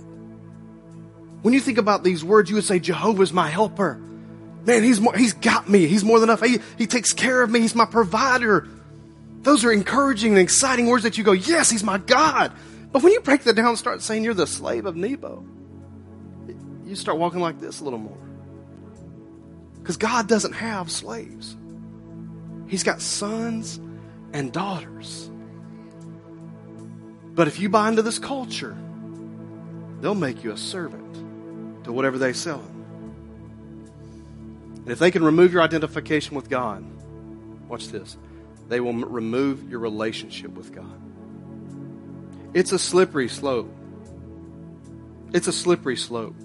When you think about these words, you would say, Jehovah's my helper. Man, he's more, he's got me. He's more than enough. He, he takes care of me. He's my provider. Those are encouraging and exciting words that you go, yes, he's my God. But when you break that down and start saying you're the slave of Nebo, to start walking like this a little more. Because God doesn't have slaves. He's got sons and daughters. But if you buy into this culture, they'll make you a servant to whatever they sell them. And if they can remove your identification with God, watch this, they will remove your relationship with God. It's a slippery slope. It's a slippery slope.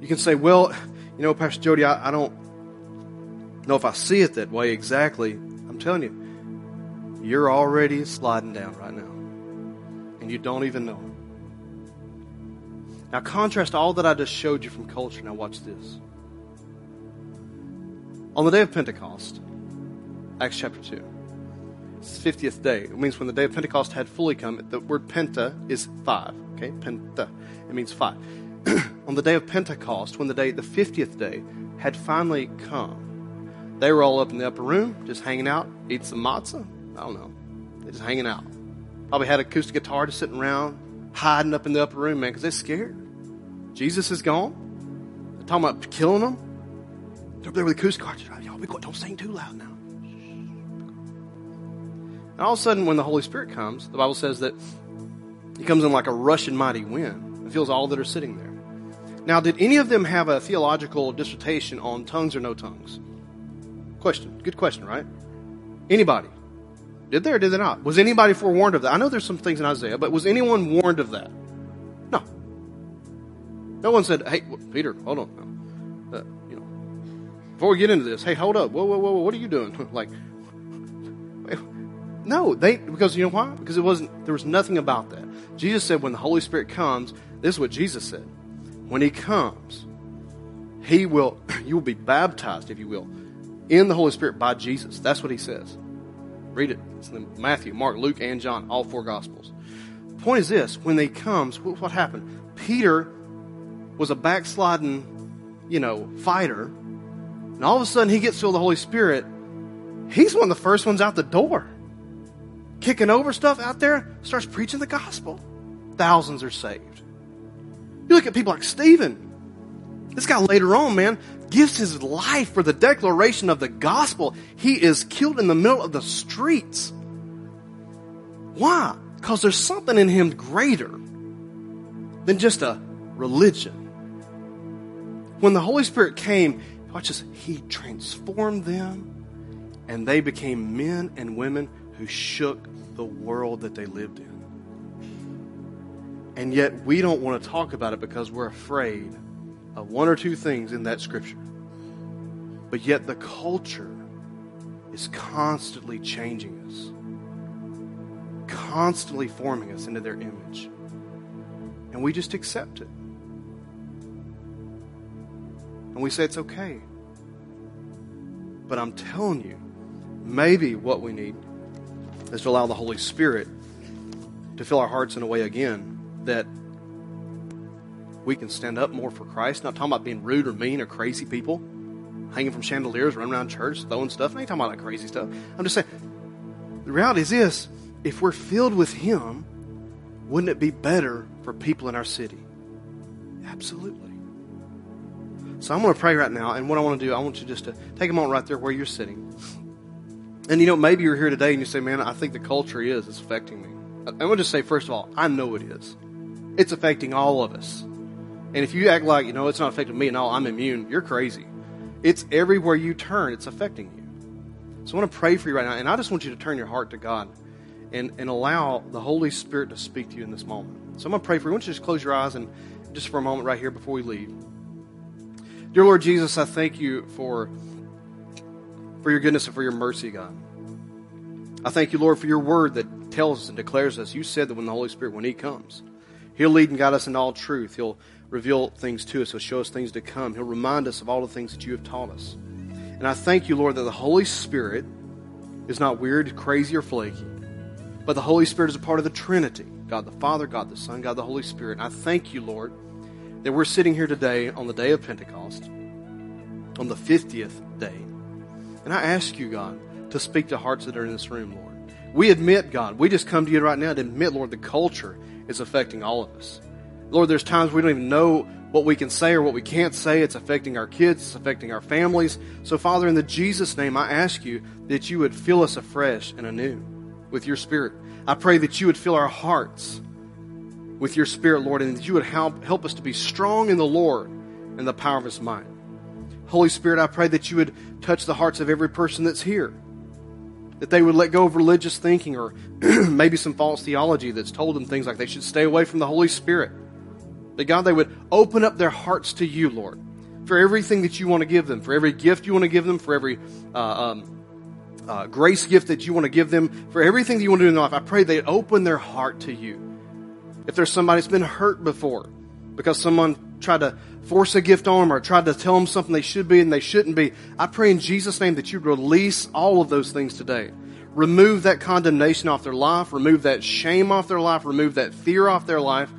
You can say, well, you know, Pastor Jody, I, I don't know if I see it that way exactly. I'm telling you, you're already sliding down right now. And you don't even know it. Now contrast all that I just showed you from culture. Now watch this. On the day of Pentecost, Acts chapter two, it's the fiftieth day. It means when the day of Pentecost had fully come, the word penta is five. Okay, penta. It means five. On the day of Pentecost, when the day, the fiftieth day had finally come, they were all up in the upper room, just hanging out, eating some matzah. I don't know. They're just hanging out. Probably had acoustic guitar just sitting around, hiding up in the upper room, man, because they're scared. Jesus is gone. They're talking about killing them. They're up there with the acoustic guitar. Y'all be quiet. Don't sing too loud now. And all of a sudden, when the Holy Spirit comes, the Bible says that he comes in like a rushing mighty wind and fills all that are sitting there. Now, did any of them have a theological dissertation on tongues or no tongues? Question. Good question, right? Anybody? Did they or did they not? Was anybody forewarned of that? I know there's some things in Isaiah, but was anyone warned of that? No. No one said, hey, Peter, hold on. Uh, you know, before we get into this, hey, hold up. Whoa, whoa, whoa, what are you doing? Like, no, they, because you know why? Because it wasn't, there was nothing about that. Jesus said when the Holy Spirit comes, this is what Jesus said. When he comes, he will, you will be baptized, if you will, in the Holy Spirit by Jesus. That's what he says. Read it. It's in Matthew, Mark, Luke, and John, all four Gospels. The point is this. When they comes, what happened? Peter was a backsliding, you know, fighter. And all of a sudden, he gets filled with the Holy Spirit. He's one of the first ones out the door. Kicking over stuff out there, starts preaching the gospel. Thousands are saved. You look at people like Stephen. This guy later on, man, gives his life for the declaration of the gospel. He is killed in the middle of the streets. Why? Because there's something in him greater than just a religion. When the Holy Spirit came, watch this, he transformed them, and they became men and women who shook the world that they lived in. And yet we don't want to talk about it because we're afraid of one or two things in that scripture. But yet the culture is constantly changing us, constantly forming us into their image. And we just accept it. And we say it's okay. But I'm telling you, maybe what we need is to allow the Holy Spirit to fill our hearts in a way again that we can stand up more for Christ. Not talking about being rude or mean or crazy people, hanging from chandeliers, running around church, throwing stuff. I ain't talking about that crazy stuff. I'm just saying, the reality is this, if we're filled with him, wouldn't it be better for people in our city? Absolutely. So I'm going to pray right now, and what I want to do, I want you just to take a moment right there where you're sitting. And, you know, maybe you're here today and you say, man, I think the culture is. It's affecting me. I'm going to just say, first of all, I know it is. It's affecting all of us. And if you act like, you know, it's not affecting me and all, I'm immune, you're crazy. It's everywhere you turn, it's affecting you. So I want to pray for you right now. And I just want you to turn your heart to God and, and allow the Holy Spirit to speak to you in this moment. So I'm going to pray for you. I want you to just close your eyes and just for a moment right here before we leave. Dear Lord Jesus, I thank you for... for your goodness and for your mercy, God. I thank you, Lord, for your word that tells us and declares us. You said that when the Holy Spirit, when he comes, he'll lead and guide us into all truth. He'll reveal things to us. He'll show us things to come. He'll remind us of all the things that you have taught us. And I thank you, Lord, that the Holy Spirit is not weird, crazy, or flaky, but the Holy Spirit is a part of the Trinity, God the Father, God the Son, God the Holy Spirit. And I thank you, Lord, that we're sitting here today on the day of Pentecost, on the fiftieth day. And I ask you, God, to speak to hearts that are in this room, Lord. We admit, God, we just come to you right now to admit, Lord, the culture is affecting all of us. Lord, there's times we don't even know what we can say or what we can't say. It's affecting our kids. It's affecting our families. So, Father, in the Jesus name, I ask you that you would fill us afresh and anew with your Spirit. I pray that you would fill our hearts with your Spirit, Lord, and that you would help, help us to be strong in the Lord and the power of his might. Holy Spirit, I pray that you would touch the hearts of every person that's here, that they would let go of religious thinking or maybe some false theology that's told them things like they should stay away from the Holy Spirit. That, God, they would open up their hearts to you, Lord, for everything that you want to give them, for every gift you want to give them, for every uh, um, uh, grace gift that you want to give them, for everything that you want to do in their life. I pray they'd open their heart to you. If there's somebody that's been hurt before because someone tried to force a gift on them or tried to tell them something they should be and they shouldn't be, I pray in Jesus' name that you'd release all of those things today. Remove that condemnation off their life. Remove that shame off their life. Remove that fear off their life.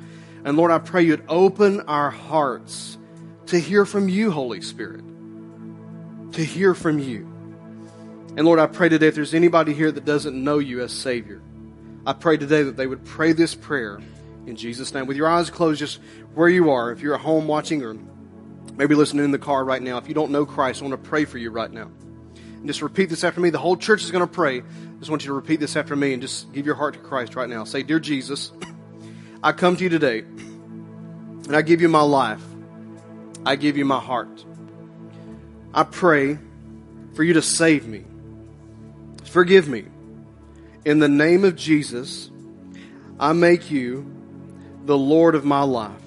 And Lord, I pray you'd open our hearts to hear from you, Holy Spirit, to hear from you. And Lord, I pray today if there's anybody here that doesn't know you as Savior, I pray today that they would pray this prayer in Jesus' name. With your eyes closed, just where you are, if you're at home watching or maybe listening in the car right now, if you don't know Christ, I want to pray for you right now. And just repeat this after me. The whole church is going to pray. I just want you to repeat this after me and just give your heart to Christ right now. Say, Dear Jesus, I come to you today, and I give you my life. I give you my heart. I pray for you to save me. Forgive me. In the name of Jesus, I make you the Lord of my life.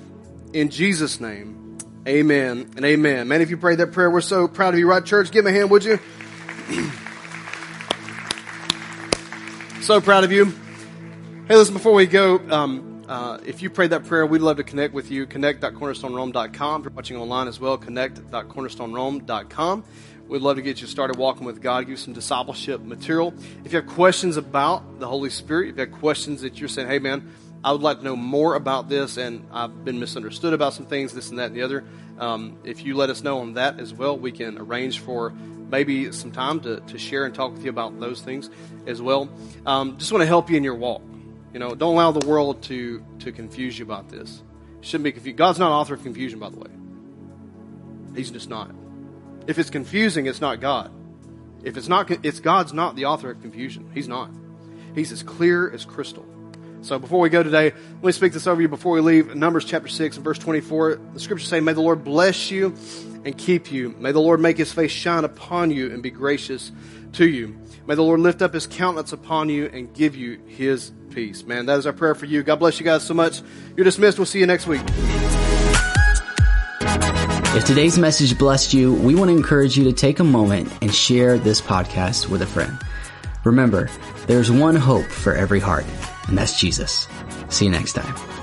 In Jesus' name, amen and amen. Man, if you prayed that prayer, we're so proud of you, right, church? Give me a hand, would you? So proud of you. Hey, listen, before we go, um, Uh, if you prayed that prayer, we'd love to connect with you. connect dot cornerstone rome dot com. If you're watching online as well, connect dot cornerstone rome dot com. We'd love to get you started walking with God, give you some discipleship material. If you have questions about the Holy Spirit, if you have questions that you're saying, hey, man, I would like to know more about this, and I've been misunderstood about some things, this and that and the other, um, if you let us know on that as well, we can arrange for maybe some time to, to share and talk with you about those things as well. Um, just want to help you in your walk. You know, don't allow the world to, to confuse you about this. Shouldn't be confused. God's not author of confusion, by the way. He's just not. If it's confusing, it's not God. If it's not, it's God's not the author of confusion. He's not. He's as clear as crystal. So before we go today, let me speak this over you before we leave. Numbers chapter six and verse twenty-four. The scriptures say, May the Lord bless you and keep you. May the Lord make his face shine upon you and be gracious to you. May the Lord lift up his countenance upon you and give you his peace. Man, that is our prayer for you. God bless you guys so much. You're dismissed. We'll see you next week. If today's message blessed you, we want to encourage you to take a moment and share this podcast with a friend. Remember, there's one hope for every heart, and that's Jesus. See you next time.